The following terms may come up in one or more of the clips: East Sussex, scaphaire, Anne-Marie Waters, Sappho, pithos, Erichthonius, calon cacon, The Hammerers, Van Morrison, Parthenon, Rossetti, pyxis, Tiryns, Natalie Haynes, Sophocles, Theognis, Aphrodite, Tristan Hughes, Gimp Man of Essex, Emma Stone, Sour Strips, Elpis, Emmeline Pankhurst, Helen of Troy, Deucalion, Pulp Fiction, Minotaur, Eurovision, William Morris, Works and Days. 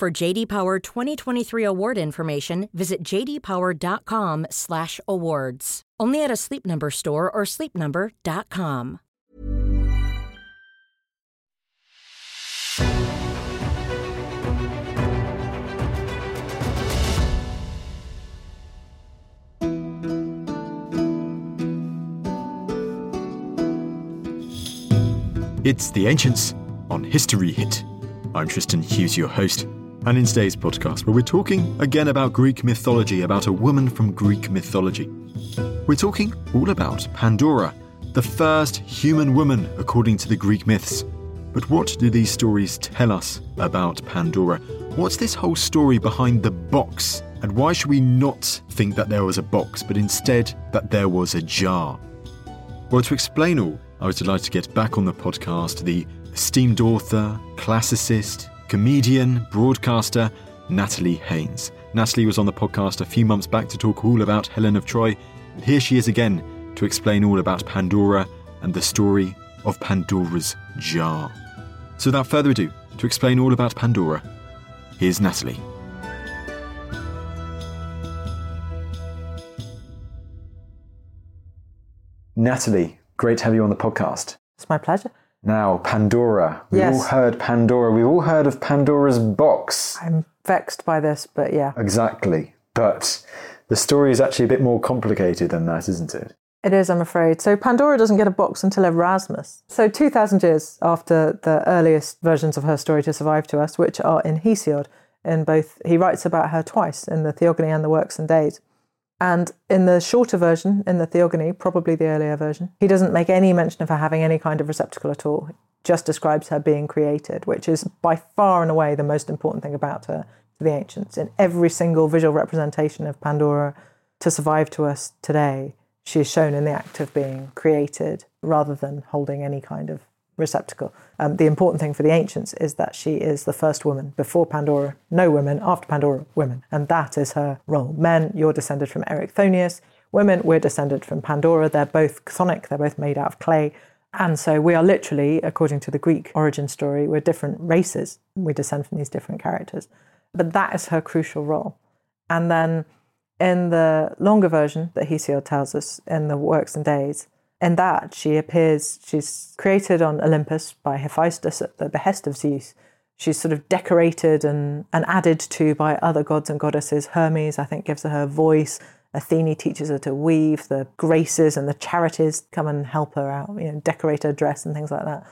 For J.D. Power 2023 award information, visit jdpower.com/awards. Only at a Sleep Number store or sleepnumber.com. It's The Ancients on History Hit. I'm Tristan Hughes, your host, and in today's podcast, where we're talking again about Greek mythology, about a woman from Greek mythology. We're talking all about Pandora, the first human woman according to the Greek myths. But what do these stories tell us about Pandora? What's this whole story behind the box? And why should we not think that there was a box, but instead that there was a jar? Well, to explain all, I was delighted to get back on the podcast the esteemed author, classicist, comedian, broadcaster, Natalie Haynes. Natalie was on the podcast a few months back to talk all about Helen of Troy. And here she is again to explain all about Pandora and the story of Pandora's jar. So without further ado, to explain all about Pandora, here's Natalie. Natalie, great to have you on the podcast. It's my pleasure. Now, Pandora. We've all heard Pandora. We've all heard of Pandora's box. I'm vexed by this, but yeah. Exactly. But the story is actually a bit more complicated than that, isn't it? It is, I'm afraid. So Pandora doesn't get a box until Erasmus. So 2,000 years after the earliest versions of her story to survive to us, which are in Hesiod. In both, he writes about her twice, in the Theogony and the Works and Days. And in the shorter version, in the Theogony, probably the earlier version, he doesn't make any mention of her having any kind of receptacle at all. He just describes her being created, which is by far and away the most important thing about her to the ancients. In every single visual representation of Pandora to survive to us today, she is shown in the act of being created rather than holding any kind of receptacle. The important thing for the ancients is that she is the first woman. Before Pandora, no women. After Pandora, women. And that is her role. Men, you're descended from Erichthonius. Women, we're descended from Pandora. They're both chthonic. They're both made out of clay. And so we are literally, according to the Greek origin story, we're different races. We descend from these different characters. But that is her crucial role. And then in the longer version that Hesiod tells us in the Works and Days, in that, she's created on Olympus by Hephaestus at the behest of Zeus. She's sort of decorated and added to by other gods and goddesses. Hermes, I think, gives her her voice. Athene teaches her to weave. The Graces and the Charities come and help her out, decorate her dress and things like that.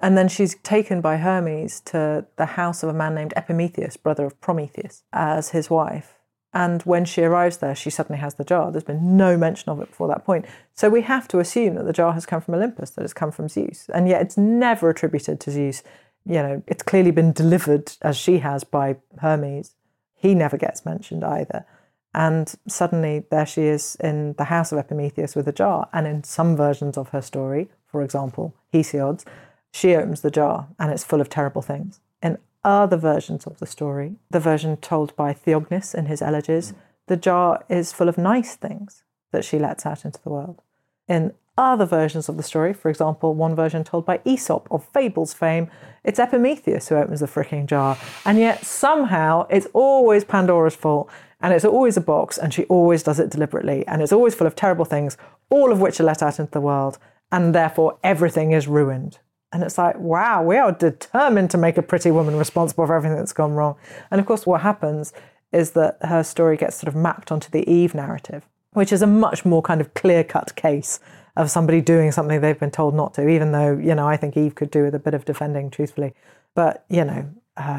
And then she's taken by Hermes to the house of a man named Epimetheus, brother of Prometheus, as his wife. And when she arrives there, she suddenly has the jar. There's been no mention of it before that point. So we have to assume that the jar has come from Olympus, that it's come from Zeus. And yet it's never attributed to Zeus. It's clearly been delivered, as she has, by Hermes. He never gets mentioned either. And suddenly there she is in the house of Epimetheus with a jar. And in some versions of her story, for example, Hesiod's, she opens the jar and it's full of terrible things. And other versions of the story, the version told by Theognis in his elegies, the jar is full of nice things that she lets out into the world. In other versions of the story, for example, one version told by Aesop of Fables fame, it's Epimetheus who opens the fricking jar. And yet somehow it's always Pandora's fault, and it's always a box, and she always does it deliberately, and it's always full of terrible things, all of which are let out into the world, and therefore everything is ruined. And it's like, wow, we are determined to make a pretty woman responsible for everything that's gone wrong. And of course, what happens is that her story gets sort of mapped onto the Eve narrative, which is a much more kind of clear-cut case of somebody doing something they've been told not to, even though, I think Eve could do with a bit of defending, truthfully. But,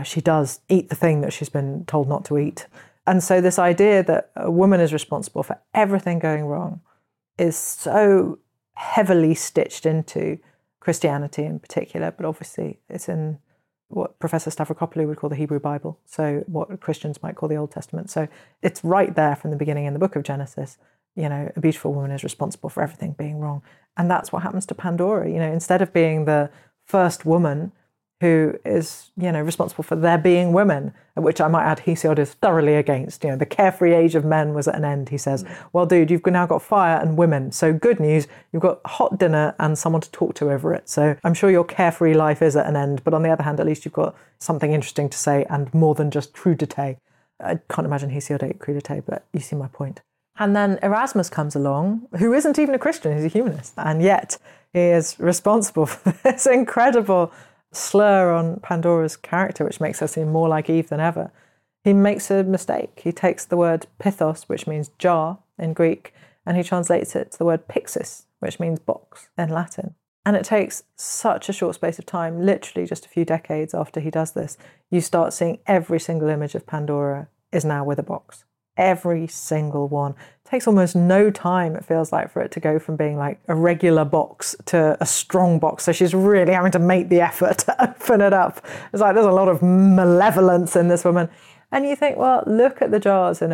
she does eat the thing that she's been told not to eat. And so this idea that a woman is responsible for everything going wrong is so heavily stitched into Christianity in particular, but obviously it's in what Professor Stavrokopoulou would call the Hebrew Bible, so what Christians might call the Old Testament. So it's right there from the beginning in the book of Genesis. You know, a beautiful woman is responsible for everything being wrong. And that's what happens to Pandora. You know, instead of being the first woman who is, you know, responsible for there being women, which I might add Hesiod is thoroughly against. You know, the carefree age of men was at an end, he says. Well, dude, you've now got fire and women. So good news, you've got a hot dinner and someone to talk to over it. So I'm sure your carefree life is at an end. But on the other hand, at least you've got something interesting to say and more than just crudité. I can't imagine Hesiod ate crudité, but you see my point. And then Erasmus comes along, who isn't even a Christian, he's a humanist. And yet he is responsible for this incredible slur on Pandora's character, which makes her seem more like Eve than ever. He makes a mistake. He takes the word pithos, which means jar in Greek, and he translates it to the word pyxis, which means box in Latin. And it takes such a short space of time, literally just a few decades after he does this, you start seeing every single image of Pandora is now with a box. Every single one. It takes almost no time, it feels like, for it to go from being like a regular box to a strong box. So she's really having to make the effort to open it up. It's like there's a lot of malevolence in this woman. And you think, well, look at the jars in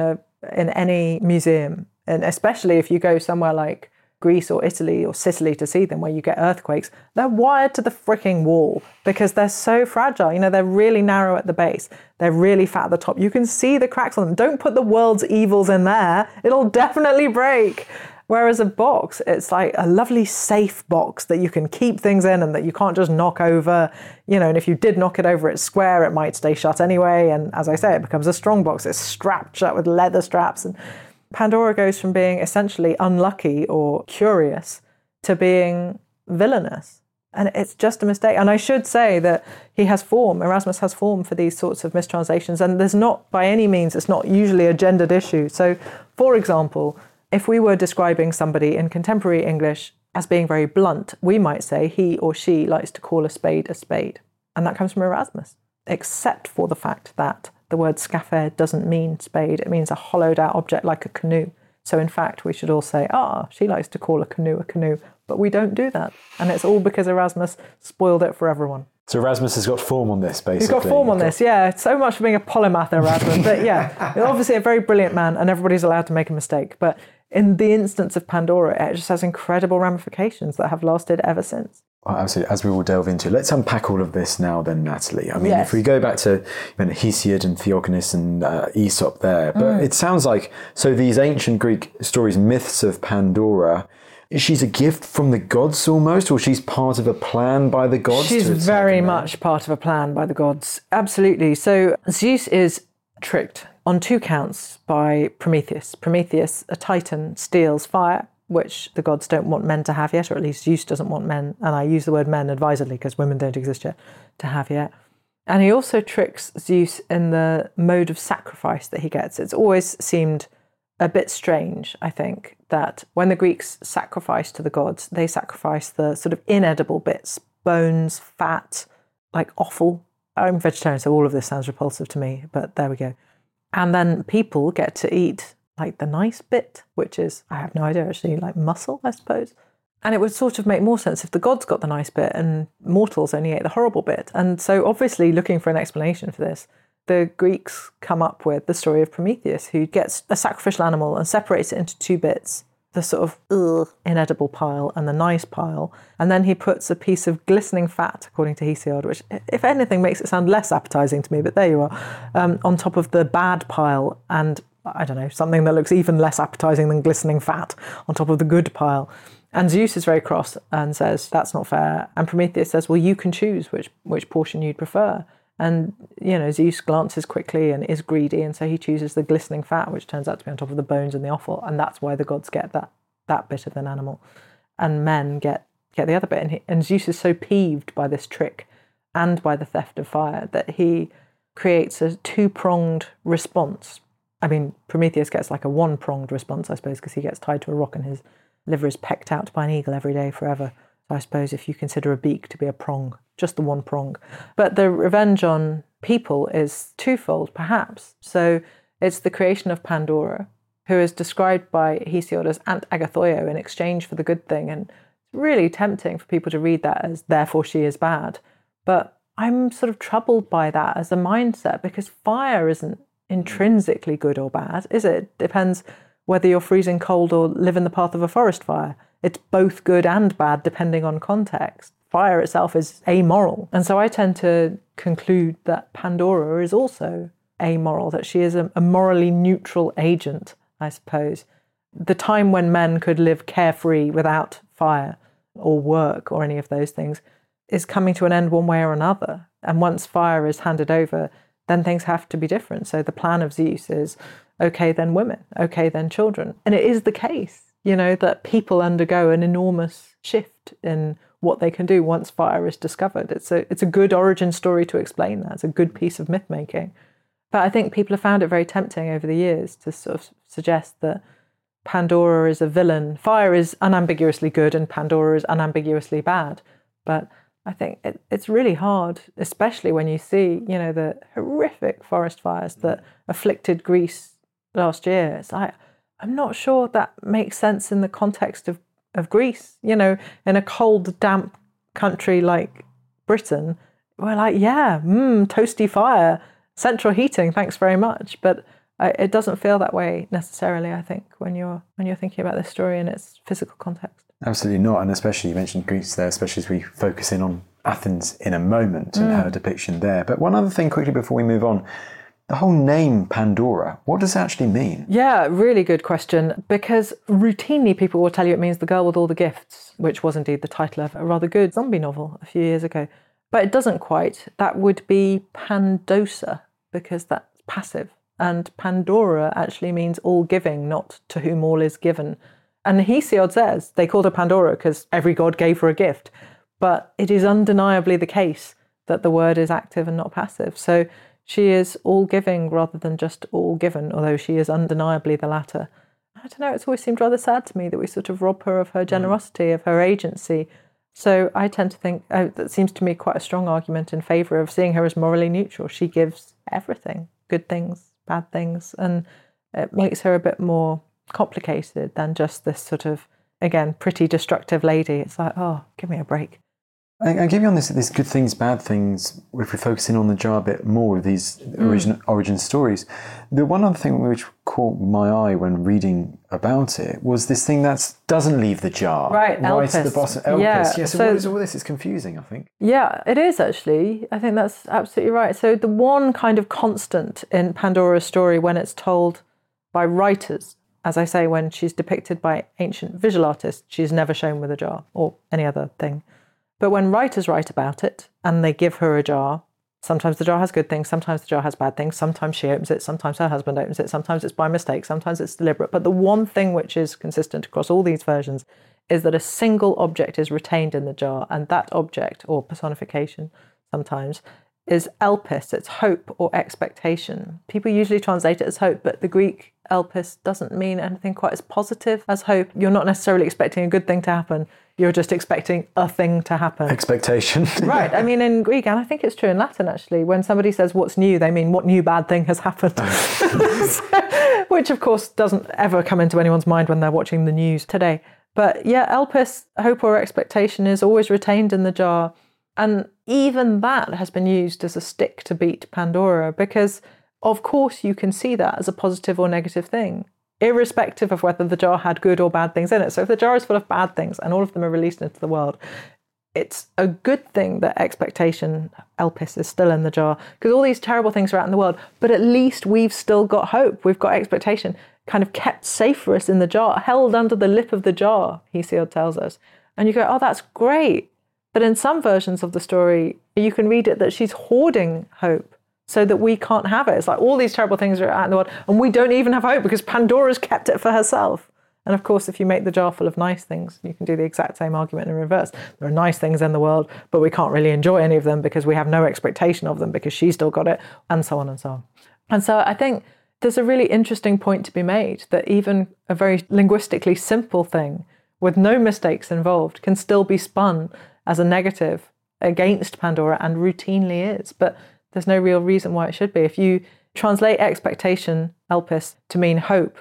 any museum. And especially if you go somewhere like Greece or Italy or Sicily to see them, where you get earthquakes, they're wired to the freaking wall because they're so fragile. You know, they're really narrow at the base. They're really fat at the top. You can see the cracks on them. Don't put the world's evils in there. It'll definitely break. Whereas a box, it's like a lovely safe box that you can keep things in and that you can't just knock over, you know, and if you did knock it over, it's square, it might stay shut anyway. And as I say, it becomes a strong box. It's strapped shut with leather straps. And Pandora goes from being essentially unlucky or curious to being villainous. And it's just a mistake. And I should say that he has form, Erasmus has form for these sorts of mistranslations. And there's not, by any means, it's not usually a gendered issue. So, for example, if we were describing somebody in contemporary English as being very blunt, we might say he or she likes to call a spade a spade. And that comes from Erasmus, except for the fact that the word scaphaire doesn't mean spade. It means a hollowed out object like a canoe. So in fact, we should all say, she likes to call a canoe, but we don't do that. And it's all because Erasmus spoiled it for everyone. So Erasmus has got form on this, basically. He's got form on this, yeah. So much for being a polymath, Erasmus. But yeah, obviously a very brilliant man and everybody's allowed to make a mistake. But in the instance of Pandora, it just has incredible ramifications that have lasted ever since. Absolutely, as we will delve into. Let's unpack all of this now then, Natalie. I mean, yes. If we go back to Hesiod and Theognis and Aesop there, but it sounds like, so these ancient Greek stories, myths of Pandora, she's a gift from the gods almost, or she's part of a plan by the gods? She's very much part of a plan by the gods, absolutely. So Zeus is tricked on two counts by Prometheus. Prometheus, a titan, steals fire, which the gods don't want men to have yet, or at least Zeus doesn't want men, and I use the word men advisedly because women don't exist yet, to have yet. And he also tricks Zeus in the mode of sacrifice that he gets. It's always seemed a bit strange, I think, that when the Greeks sacrificed to the gods, they sacrificed the sort of inedible bits, bones, fat, like offal. I'm vegetarian, so all of this sounds repulsive to me, but there we go. And then people get to eat like the nice bit, which is, I have no idea actually, like muscle, I suppose. And it would sort of make more sense if the gods got the nice bit and mortals only ate the horrible bit. And so obviously looking for an explanation for this, the Greeks come up with the story of Prometheus, who gets a sacrificial animal and separates it into two bits, the sort of inedible pile and the nice pile. And then he puts a piece of glistening fat, according to Hesiod, which if anything makes it sound less appetizing to me, but there you are, on top of the bad pile, and I don't know, something that looks even less appetizing than glistening fat on top of the good pile. And Zeus is very cross and says, that's not fair. And Prometheus says, well, you can choose which portion you'd prefer. And, you know, Zeus glances quickly and is greedy. And so he chooses the glistening fat, which turns out to be on top of the bones and the offal. And that's why the gods get that bit of an animal. And men get the other bit. And Zeus is so peeved by this trick and by the theft of fire that he creates a two-pronged response. I mean, Prometheus gets like a one-pronged response, I suppose, because he gets tied to a rock and his liver is pecked out by an eagle every day forever. So I suppose if you consider a beak to be a prong, just the one prong. But the revenge on people is twofold, perhaps. So it's the creation of Pandora, who is described by Hesiod as Aunt Agathoio in exchange for the good thing. And it's really tempting for people to read that as, therefore she is bad. But I'm sort of troubled by that as a mindset, because fire isn't intrinsically good or bad, is it? It depends whether you're freezing cold or live in the path of a forest fire. It's both good and bad depending on context. Fire itself is amoral. And so I tend to conclude that Pandora is also amoral, that she is a morally neutral agent, I suppose. The time when men could live carefree without fire or work or any of those things is coming to an end one way or another. And once fire is handed over, then things have to be different. So the plan of Zeus is, okay, then women, okay, then children. And it is the case, you know, that people undergo an enormous shift in what they can do once fire is discovered. It's a good origin story to explain that. It's a good piece of myth-making. But I think people have found it very tempting over the years to sort of suggest that Pandora is a villain. Fire is unambiguously good and Pandora is unambiguously bad. But I think it's really hard, especially when you see, you know, the horrific forest fires that afflicted Greece last year. It's like, I'm not sure that makes sense in the context of Greece, you know, in a cold, damp country like Britain. We're like, yeah, toasty fire, central heating, thanks very much. But it doesn't feel that way necessarily, I think, when you're thinking about this story in its physical context. Absolutely not. And especially you mentioned Greece there, especially as we focus in on Athens in a moment and her depiction there. But one other thing quickly before we move on, the whole name Pandora, what does it actually mean? Yeah, really good question, because routinely people will tell you it means the girl with all the gifts, which was indeed the title of a rather good zombie novel a few years ago. But it doesn't quite. That would be Pandosa, because that's passive. And Pandora actually means all giving, not to whom all is given. And Hesiod says they called her Pandora because every god gave her a gift. But it is undeniably the case that the word is active and not passive. So she is all giving rather than just all given, although she is undeniably the latter. I don't know, it's always seemed rather sad to me that we sort of rob her of her generosity, of her agency. So I tend to think, that seems to me quite a strong argument in favour of seeing her as morally neutral. She gives everything, good things, bad things, and it makes her a bit more complicated than just this sort of, again, pretty destructive lady. It's like, oh, give me a break. I give you on this good things, bad things, if we focus in on the jar a bit more of these origin stories. The one other thing which caught my eye when reading about it was this thing that doesn't leave the jar. Right, Elpis. Right at the bottom, Elpis. Yeah, so what is all this? It's confusing, I think. Yeah, it is actually. I think that's absolutely right. So the one kind of constant in Pandora's story when it's told by writers, as I say, when she's depicted by ancient visual artists, she's never shown with a jar or any other thing. But when writers write about it and they give her a jar, sometimes the jar has good things, sometimes the jar has bad things, sometimes she opens it, sometimes her husband opens it, sometimes it's by mistake, sometimes it's deliberate. But the one thing which is consistent across all these versions is that a single object is retained in the jar, and that object, or personification sometimes, is elpis, it's hope or expectation. People usually translate it as hope, but the Greek elpis doesn't mean anything quite as positive as hope. You're not necessarily expecting a good thing to happen, you're just expecting a thing to happen. Expectation. Right, I mean in Greek, and I think it's true in Latin actually, when somebody says what's new, they mean what new bad thing has happened. Which of course doesn't ever come into anyone's mind when they're watching the news today. But yeah, elpis, hope or expectation, is always retained in the jar. And even that has been used as a stick to beat Pandora, because of course you can see that as a positive or negative thing, irrespective of whether the jar had good or bad things in it. So if the jar is full of bad things and all of them are released into the world, it's a good thing that expectation, elpis, is still in the jar, because all these terrible things are out in the world, but at least we've still got hope, we've got expectation, kind of kept safe for us in the jar, held under the lip of the jar, Hesiod tells us. And you go, oh, that's great. But in some versions of the story, you can read it that she's hoarding hope so that we can't have it. It's like all these terrible things are out in the world and we don't even have hope because Pandora's kept it for herself. And of course, if you make the jar full of nice things, you can do the exact same argument in reverse. There are nice things in the world, but we can't really enjoy any of them because we have no expectation of them because she's still got it, and so on and so on. And so I think there's a really interesting point to be made that even a very linguistically simple thing with no mistakes involved can still be spun as a negative against Pandora, and routinely is, but there's no real reason why it should be. If you translate expectation, elpis, to mean hope,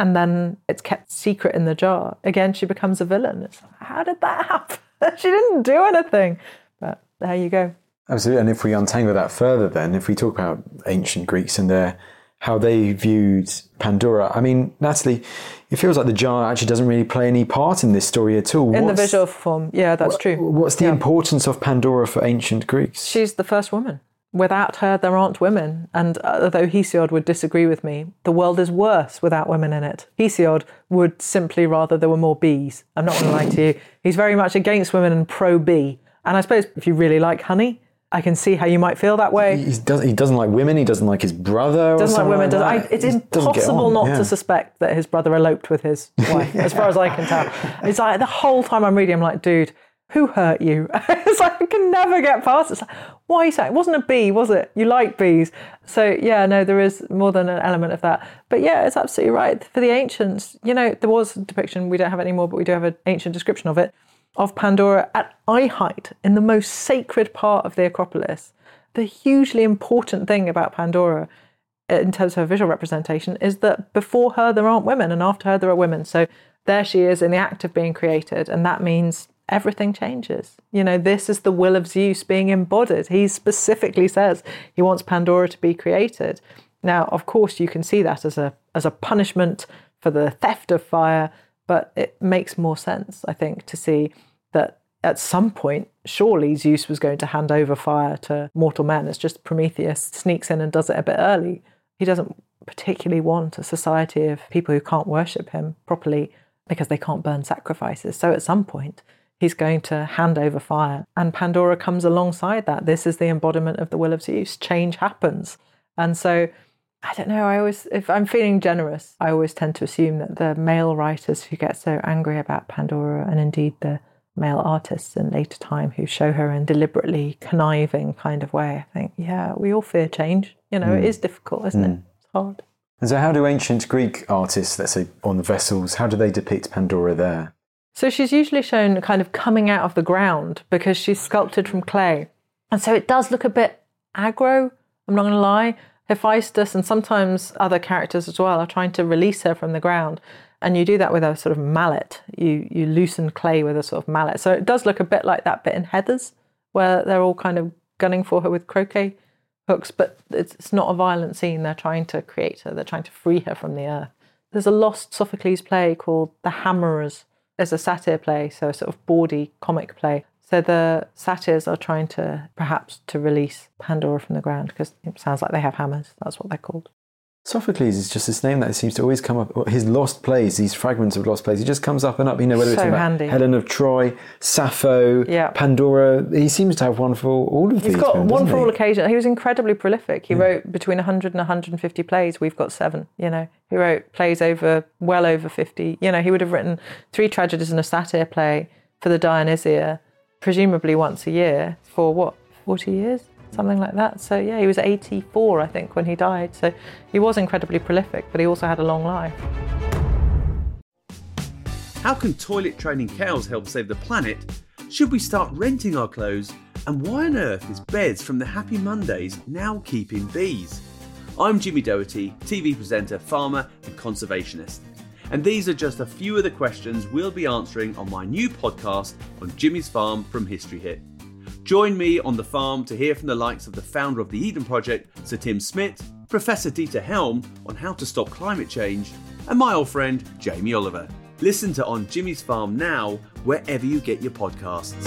and then it's kept secret in the jar, again, she becomes a villain. It's like, how did that happen? She didn't do anything. But there you go. Absolutely. And if we untangle that further, then if we talk about ancient Greeks and how they viewed Pandora, I mean, Natalie, it feels like the jar actually doesn't really play any part in this story at all. In the visual form. Yeah, that's true. What's the importance of Pandora for ancient Greeks? She's the first woman. Without her, there aren't women. And although Hesiod would disagree with me, the world is worse without women in it. Hesiod would simply rather there were more bees. I'm not going to lie to you. He's very much against women and pro-bee. And I suppose if you really like honey, I can see how you might feel that way. He doesn't like women. He doesn't like his brother. Doesn't like women. It's impossible not to suspect that his brother eloped with his wife, as far as I can tell. It's like the whole time I'm reading, I'm like, dude, who hurt you? It's like, I can never get past it. It's like, why are you saying? It wasn't a bee, was it? You like bees. So, yeah, no, there is more than an element of that. But, yeah, it's absolutely right. For the ancients, you know, there was a depiction, we don't have it anymore, but we do have an ancient description of it, of Pandora at eye height in the most sacred part of the Acropolis. The hugely important thing about Pandora in terms of her visual representation is that before her there aren't women and after her there are women. So there she is in the act of being created, and that means everything changes. You know, this is the will of Zeus being embodied. He specifically says he wants Pandora to be created. Now, of course, you can see that as a punishment for the theft of fire, but it makes more sense, I think, to see that at some point, surely Zeus was going to hand over fire to mortal men. It's just Prometheus sneaks in and does it a bit early. He doesn't particularly want a society of people who can't worship him properly because they can't burn sacrifices. So at some point, he's going to hand over fire. And Pandora comes alongside that. This is the embodiment of the will of Zeus. Change happens. And so, I don't know, if I'm feeling generous, I always tend to assume that the male writers who get so angry about Pandora, and indeed the male artists in later time who show her in deliberately conniving kind of way, I think, yeah, we all fear change. You know, it is difficult, isn't it? It's hard. And so how do ancient Greek artists, let's say, on the vessels, how do they depict Pandora there? So she's usually shown kind of coming out of the ground because she's sculpted from clay. And so it does look a bit aggro, I'm not going to lie. Hephaestus and sometimes other characters as well are trying to release her from the ground. And you do that with a sort of mallet. You loosen clay with a sort of mallet. So it does look a bit like that bit in Heathers where they're all kind of gunning for her with croquet hooks. But it's not a violent scene. They're trying to create her. They're trying to free her from the earth. There's a lost Sophocles play called The Hammerers. It's a satire play, so a sort of bawdy comic play. So the satyrs are trying to, perhaps, to release Pandora from the ground because it sounds like they have hammers. That's what they're called. Sophocles is just this name that seems to always come up. His lost plays, these fragments of lost plays, he just comes up and up. You know, whether it's about Helen of Troy, Sappho, Pandora. He seems to have one for all of these. He's got one for all occasions. He was incredibly prolific. He wrote between 100 and 150 plays. We've got 7, you know. He wrote plays well over 50. You know, he would have written 3 tragedies and a satire play for the Dionysia, presumably once a year for, 40 years? Something like that. So yeah, he was 84, I think, when he died. So he was incredibly prolific, but he also had a long life. How can toilet training cows help save the planet? Should we start renting our clothes? And why on earth is Beds from the Happy Mondays now keeping bees? I'm Jimmy Doherty, TV presenter, farmer and conservationist. And these are just a few of the questions we'll be answering on my new podcast, On Jimmy's Farm from History Hit. Join me on the farm to hear from the likes of the founder of the Eden Project, Sir Tim Smith, Professor Dieter Helm on how to stop climate change, and my old friend, Jamie Oliver. Listen to On Jimmy's Farm now, wherever you get your podcasts.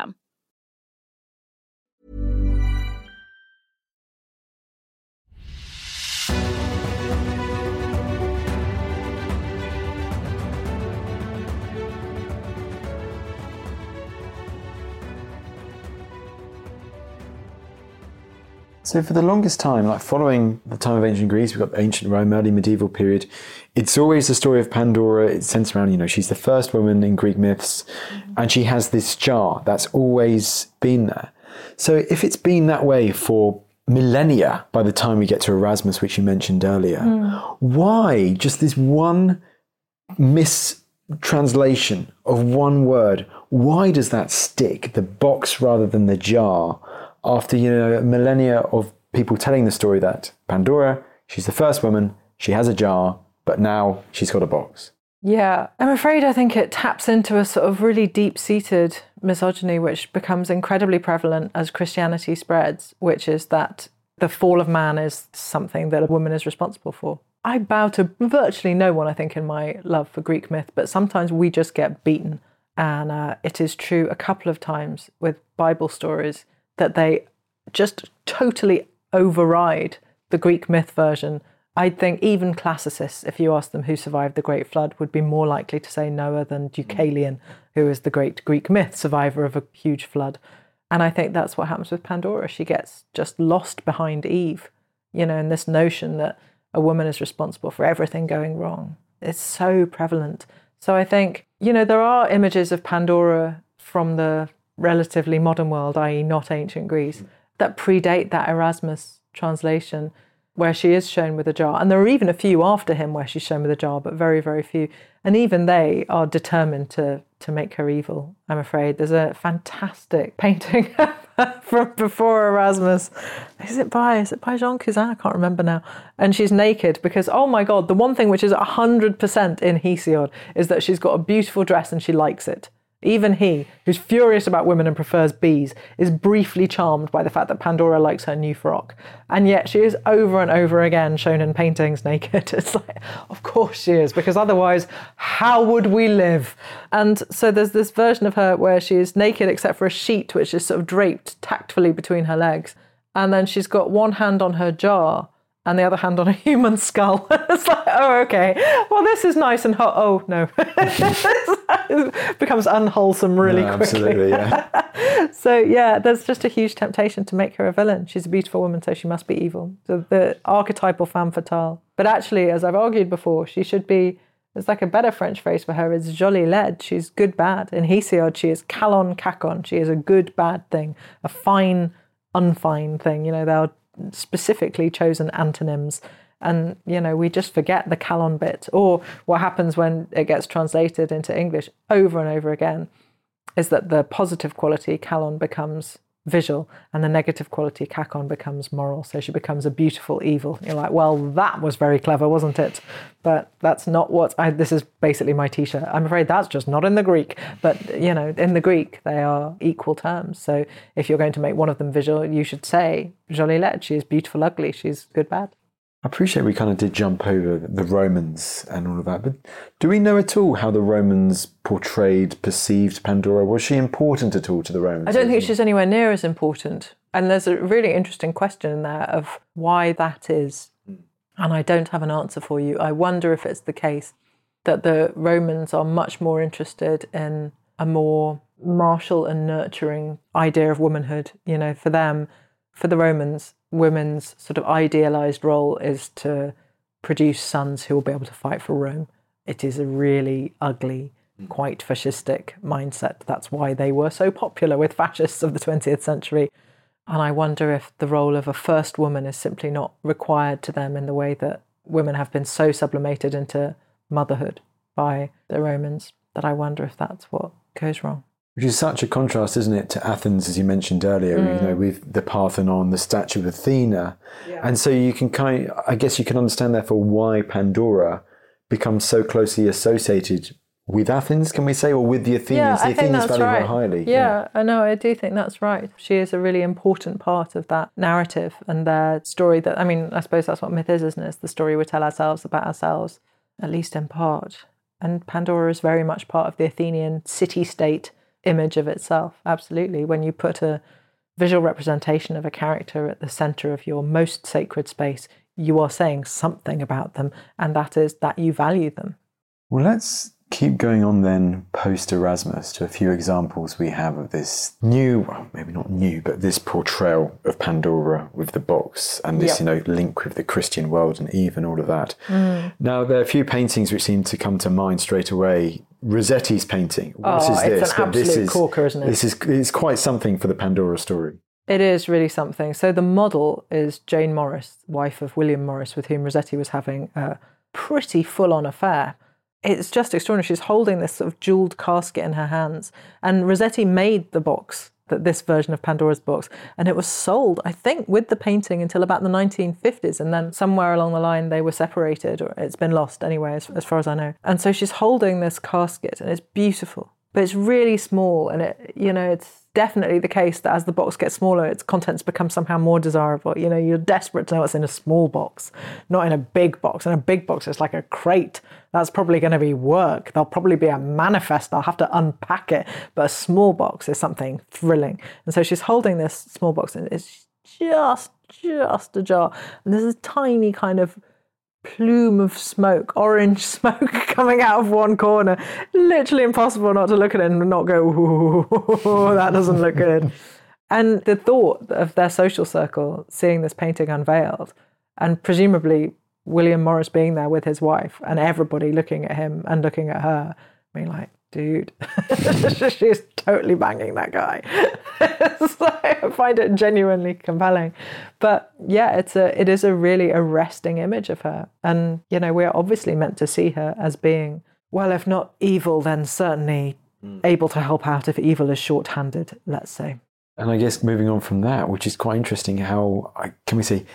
So for the longest time, like following the time of ancient Greece, we've got ancient Rome, early medieval period. It's always the story of Pandora. It's centered around, she's the first woman in Greek myths, and she has this jar that's always been there. So if it's been that way for millennia by the time we get to Erasmus, which you mentioned earlier, why just this one mistranslation of one word? Why does that stick, the box rather than the jar, after millennia of people telling the story that Pandora, she's the first woman, she has a jar, but now she's got a box? Yeah, I'm afraid I think it taps into a sort of really deep-seated misogyny, which becomes incredibly prevalent as Christianity spreads, which is that the fall of man is something that a woman is responsible for. I bow to virtually no one, I think, in my love for Greek myth, but sometimes we just get beaten. And it is true a couple of times with Bible stories that they just totally override the Greek myth version. I think even classicists, if you ask them who survived the Great Flood, would be more likely to say Noah than Deucalion, who is the great Greek myth survivor of a huge flood. And I think that's what happens with Pandora. She gets just lost behind Eve, and this notion that a woman is responsible for everything going wrong. It's so prevalent. So I think, there are images of Pandora from the relatively modern world, i.e. not ancient Greece, that predate that Erasmus translation where she is shown with a jar. And there are even a few after him where she's shown with a jar, but very, very few. And even they are determined to make her evil, I'm afraid. There's a fantastic painting from before Erasmus. Is it by Jean Cousin? I can't remember now. And she's naked because, oh my God, the one thing which is 100% in Hesiod is that she's got a beautiful dress and she likes it. Even he, who's furious about women and prefers bees, is briefly charmed by the fact that Pandora likes her new frock. And yet she is over and over again shown in paintings naked. It's like, of course she is, because otherwise, how would we live? And so there's this version of her where she is naked except for a sheet, which is sort of draped tactfully between her legs. And then she's got one hand on her jar and the other hand on a human skull. It's like, oh, okay. Well, this is nice and hot. Oh, no. It becomes unwholesome really quickly. Absolutely, yeah. So, yeah, there's just a huge temptation to make her a villain. She's a beautiful woman, so she must be evil. So the archetypal femme fatale. But actually, as I've argued before, she should be, it's like a better French phrase for her, is jolie laide. She's good, bad. In Hesiod, she is calon, cacon. She is a good, bad thing, a fine, unfine thing. They are specifically chosen antonyms, and we just forget the calon bit, or what happens when it gets translated into English over and over again is that the positive quality calon becomes visual and the negative quality cacon becomes moral, so she becomes a beautiful evil. You're like, well, that was very clever, wasn't it? But that's not what this is basically my t-shirt. I'm afraid that's just not in the Greek, but in the Greek they are equal terms, so if you're going to make one of them visual, you should say jolie laide, she is beautiful ugly, she's good bad. I appreciate we kind of did jump over the Romans and all of that, but do we know at all how the Romans perceived Pandora? Was she important at all to the Romans? I don't think she's anywhere near as important. And there's a really interesting question in there of why that is. And I don't have an answer for you. I wonder if it's the case that the Romans are much more interested in a more martial and nurturing idea of womanhood. For them, for the Romans, women's sort of idealized role is to produce sons who will be able to fight for Rome. It is a really ugly, quite fascistic mindset. That's why they were so popular with fascists of the 20th century. And I wonder if the role of a first woman is simply not required to them in the way that women have been so sublimated into motherhood by the Romans that I wonder if that's what goes wrong. Which is such a contrast, isn't it, to Athens, as you mentioned earlier, you know, with the Parthenon, the statue of Athena. Yeah. And so you can I guess you can understand, therefore, why Pandora becomes so closely associated with Athens, can we say, or with the Athenians? Yeah, the Athenians value her highly. Yeah, I know, I do think that's right. She is a really important part of that narrative and their story that, I mean, I suppose that's what myth is, isn't it? It's the story we tell ourselves about ourselves, at least in part. And Pandora is very much part of the Athenian city-state image of itself, absolutely. When you put a visual representation of a character at the centre of your most sacred space, you are saying something about them, and that is that you value them. Well, let's keep going on then post-Erasmus to a few examples we have of this new, well, maybe not new, but this portrayal of Pandora with the box and this, you know, link with the Christian world and Eve and all of that. Mm. Now, there are a few paintings which seem to come to mind straight away. Rossetti's painting. What is this? It's an absolute corker, isn't it? It's quite something for the Pandora story. It is really something. So the model is Jane Morris, wife of William Morris, with whom Rossetti was having a pretty full-on affair. It's just extraordinary. She's holding this sort of jeweled casket in her hands. And Rossetti made the box, this version of Pandora's box, and it was sold, I think, with the painting until about the 1950s. And then somewhere along the line, they were separated, or it's been lost anyway, as far as I know. And so she's holding this casket, and it's beautiful, but it's really small. And it, you know, it's definitely the case that as the box gets smaller, its contents become somehow more desirable. You know, you're desperate to know what's in a small box, not in a big box. In a big box, it's like a crate. That's probably going to be work. There'll probably be a manifest. I'll have to unpack it. But a small box is something thrilling. And so she's holding this small box, and it's just ajar. And there's a tiny kind of plume of smoke, orange smoke coming out of one corner. Literally impossible not to look at it and not go, ooh, that doesn't look good. And the thought of their social circle seeing this painting unveiled, and presumably William Morris being there with his wife and everybody looking at him and looking at her, being like, dude, she's totally banging that guy. So I find it genuinely compelling. But yeah, it is a really arresting image of her. And, you know, we're obviously meant to see her as being, well, if not evil, then certainly able to help out if evil is shorthanded, let's say. And I guess moving on from that, which is quite interesting, how, can we say,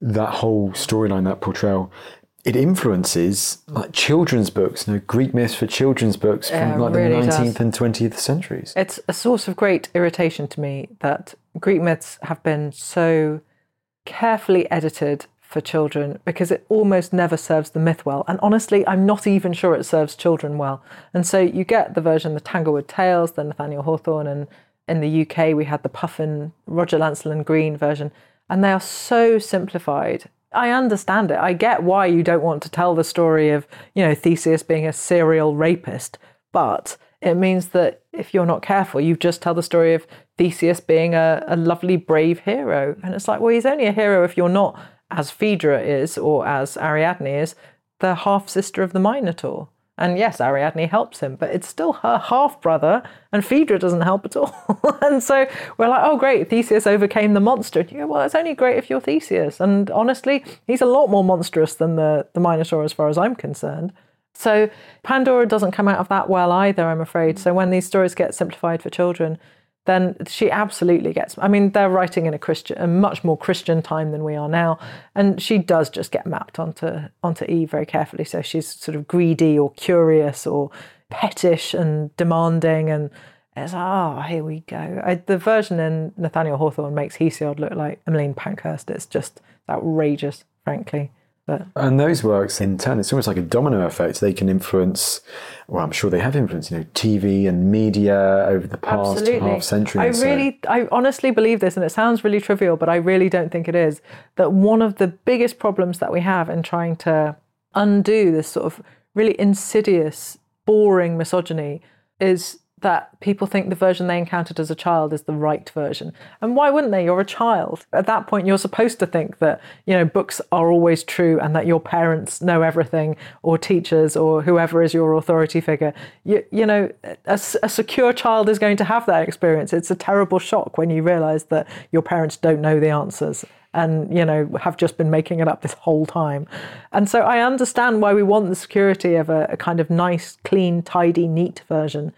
that whole storyline, that portrayal, it influences like children's books, you know, Greek myths for children's books from like really the 19th and 20th centuries. It's a source of great irritation to me that Greek myths have been so carefully edited for children, because it almost never serves the myth well. And honestly, I'm not even sure it serves children well. And so you get the version, the Tanglewood Tales, the Nathaniel Hawthorne, and in the UK we had the Puffin, Roger Lancelin Green version, and they are so simplified. I understand it. I get why you don't want to tell the story of, you know, Theseus being a serial rapist, but it means that if you're not careful, you just tell the story of Theseus being a lovely, brave hero. And it's like, well, he's only a hero if you're not, as Phaedra is or as Ariadne is, the half-sister of the Minotaur. And yes, Ariadne helps him, but it's still her half-brother, and Phaedra doesn't help at all. And so we're like, oh, great, Theseus overcame the monster. And you go, well, it's only great if you're Theseus. And honestly, he's a lot more monstrous than the Minotaur as far as I'm concerned. So Pandora doesn't come out of that well either, I'm afraid. So when these stories get simplified for children, then she absolutely gets, I mean, they're writing in a much more Christian time than we are now. And she does just get mapped onto Eve very carefully. So she's sort of greedy or curious or pettish and demanding. And it's, here we go. The version in Nathaniel Hawthorne makes Hesiod look like Emmeline Pankhurst. It's just outrageous, frankly. And those works in turn, it's almost like a domino effect. They can influence, well, I'm sure they have influenced, you know, TV and media over the past half century. I honestly believe this, and it sounds really trivial, but I really don't think it is, that one of the biggest problems that we have in trying to undo this sort of really insidious, boring misogyny is that people think the version they encountered as a child is the right version. And why wouldn't they? You're a child. At that point, you're supposed to think that, you know, books are always true and that your parents know everything, or teachers, or whoever is your authority figure. You know, a secure child is going to have that experience. It's a terrible shock when you realise that your parents don't know the answers and, you know, have just been making it up this whole time. And so I understand why we want the security of a kind of nice, clean, tidy, neat version.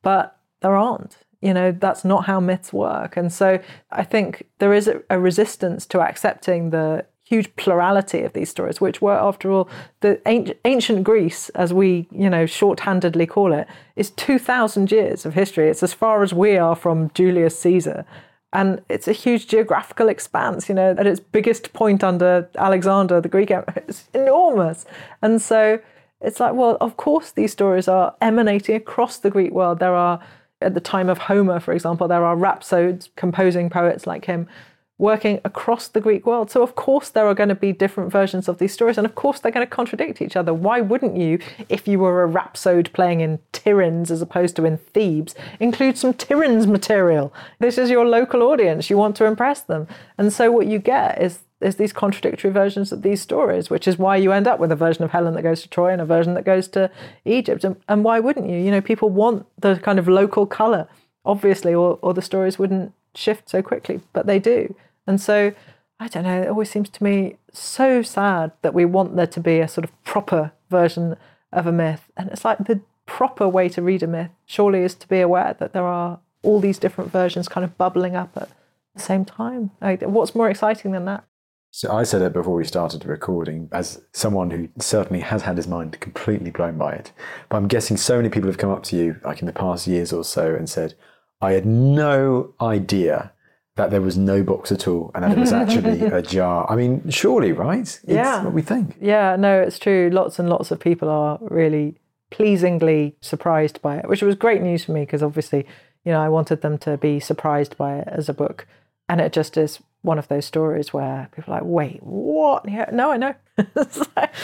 But there aren't, you know, that's not how myths work. And so I think there is a resistance to accepting the huge plurality of these stories, which were, after all, the ancient Greece, as we, you know, shorthandedly call it, is 2,000 years of history. It's as far as we are from Julius Caesar. And it's a huge geographical expanse, you know, at its biggest point under Alexander the Greek Emperor. It's enormous. And so it's like, well, of course, these stories are emanating across the Greek world. There are, at the time of Homer, for example, there are rhapsodes, composing poets like him, working across the Greek world. So, of course, there are going to be different versions of these stories. And, of course, they're going to contradict each other. Why wouldn't you, if you were a rhapsode playing in Tiryns as opposed to in Thebes, include some Tiryns material? This is your local audience. You want to impress them. And so what you get is these contradictory versions of these stories, which is why you end up with a version of Helen that goes to Troy and a version that goes to Egypt. And why wouldn't you? You know, people want the kind of local colour, obviously, or the stories wouldn't shift so quickly, but they do. And so, I don't know, it always seems to me so sad that we want there to be a sort of proper version of a myth. And it's like, the proper way to read a myth surely is to be aware that there are all these different versions kind of bubbling up at the same time. Like, what's more exciting than that? So I said it before we started recording, as someone who certainly has had his mind completely blown by it. But I'm guessing so many people have come up to you, like in the past years or so, and said, I had no idea that there was no box at all and that it was actually a jar. I mean, surely, right? It's what we think. Yeah, no, it's true. Lots and lots of people are really pleasingly surprised by it, which was great news for me because obviously, you know, I wanted them to be surprised by it as a book. And it just is one of those stories where people are like, wait, what? Yeah, no, I know. It's like,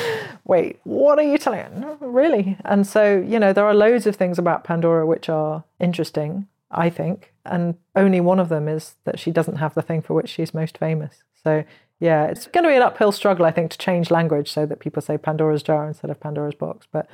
wait, what are you telling? No, really? And so, you know, there are loads of things about Pandora which are interesting, I think. And only one of them is that she doesn't have the thing for which she's most famous. So, yeah, it's going to be an uphill struggle, I think, to change language so that people say Pandora's jar instead of Pandora's box. But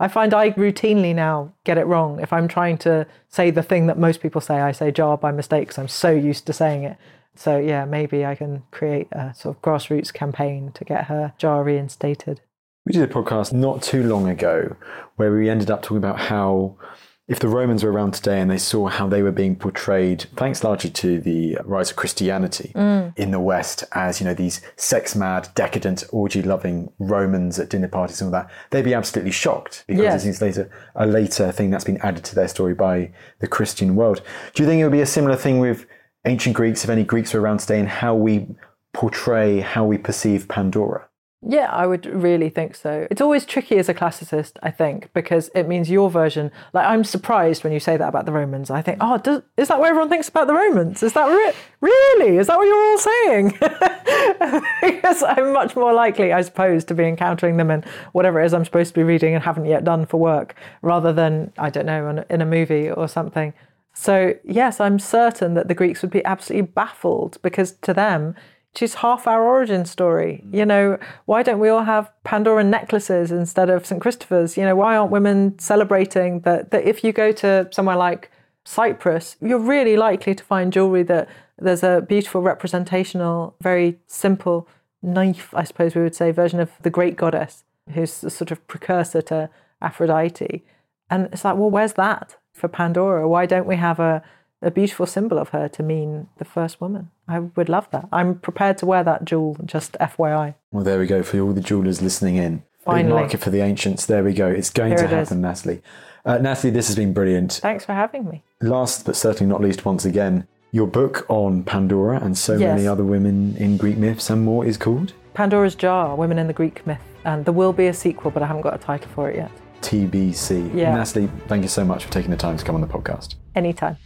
I find I routinely now get it wrong. If I'm trying to say the thing that most people say, I say jar by mistake because I'm so used to saying it. So, yeah, maybe I can create a sort of grassroots campaign to get her jar reinstated. We did a podcast not too long ago where we ended up talking about how if the Romans were around today and they saw how they were being portrayed, thanks largely to the rise of Christianity in the West as, you know, these sex-mad, decadent, orgy-loving Romans at dinner parties and all that, they'd be absolutely shocked because it seems a later thing that's been added to their story by the Christian world. Do you think it would be a similar thing with ancient Greeks, if any Greeks were around today, and how we portray, how we perceive Pandora? Yeah, I would really think so. It's always tricky as a classicist, I think, because it means your version, like, I'm surprised when you say that about the Romans. I think, oh, is that what everyone thinks about the Romans? Is that really? Is that what you're all saying? Because I'm much more likely, I suppose, to be encountering them in whatever it is I'm supposed to be reading and haven't yet done for work, rather than, I don't know, in a movie or something. So yes, I'm certain that the Greeks would be absolutely baffled because to them, she's half our origin story. You know, why don't we all have Pandora necklaces instead of St. Christopher's? You know, why aren't women celebrating that if you go to somewhere like Cyprus, you're really likely to find jewellery that there's a beautiful representational, very simple knife, I suppose we would say, version of the great goddess, who's a sort of precursor to Aphrodite. And it's like, well, where's that for Pandora? Why don't we have a beautiful symbol of her to mean the first woman? I would love that. I'm prepared to wear that jewel, just FYI. Well, there we go. For all the jewelers listening in, big market for the ancients. There we go. It's going to happen, Natalie. Natalie, this has been brilliant. Thanks for having me. Last but certainly not least, once again, your book on Pandora and so many other women in Greek myths and more is called? Pandora's Jar, Women in the Greek Myth. And there will be a sequel, but I haven't got a title for it yet. TBC. Yeah. Natalie, thank you so much for taking the time to come on the podcast. Anytime.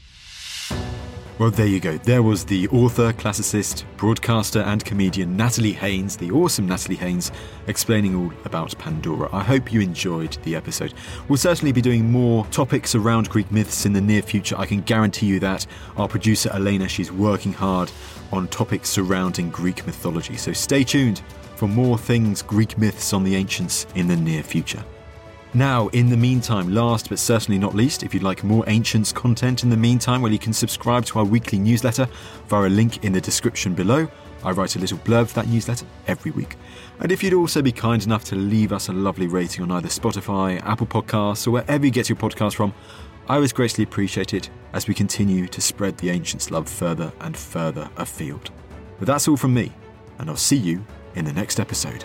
Well, there you go. There was the author, classicist, broadcaster and comedian Natalie Haynes, the awesome Natalie Haynes, explaining all about Pandora. I hope you enjoyed the episode. We'll certainly be doing more topics around Greek myths in the near future. I can guarantee you that. Our producer Elena, she's working hard on topics surrounding Greek mythology. So stay tuned for more things Greek myths on the ancients in the near future. Now, in the meantime, last but certainly not least, if you'd like more Ancients content in the meantime, well, you can subscribe to our weekly newsletter via a link in the description below. I write a little blurb for that newsletter every week. And if you'd also be kind enough to leave us a lovely rating on either Spotify, Apple Podcasts, or wherever you get your podcast from, I always greatly appreciate it as we continue to spread the Ancients' love further and further afield. But that's all from me, and I'll see you in the next episode.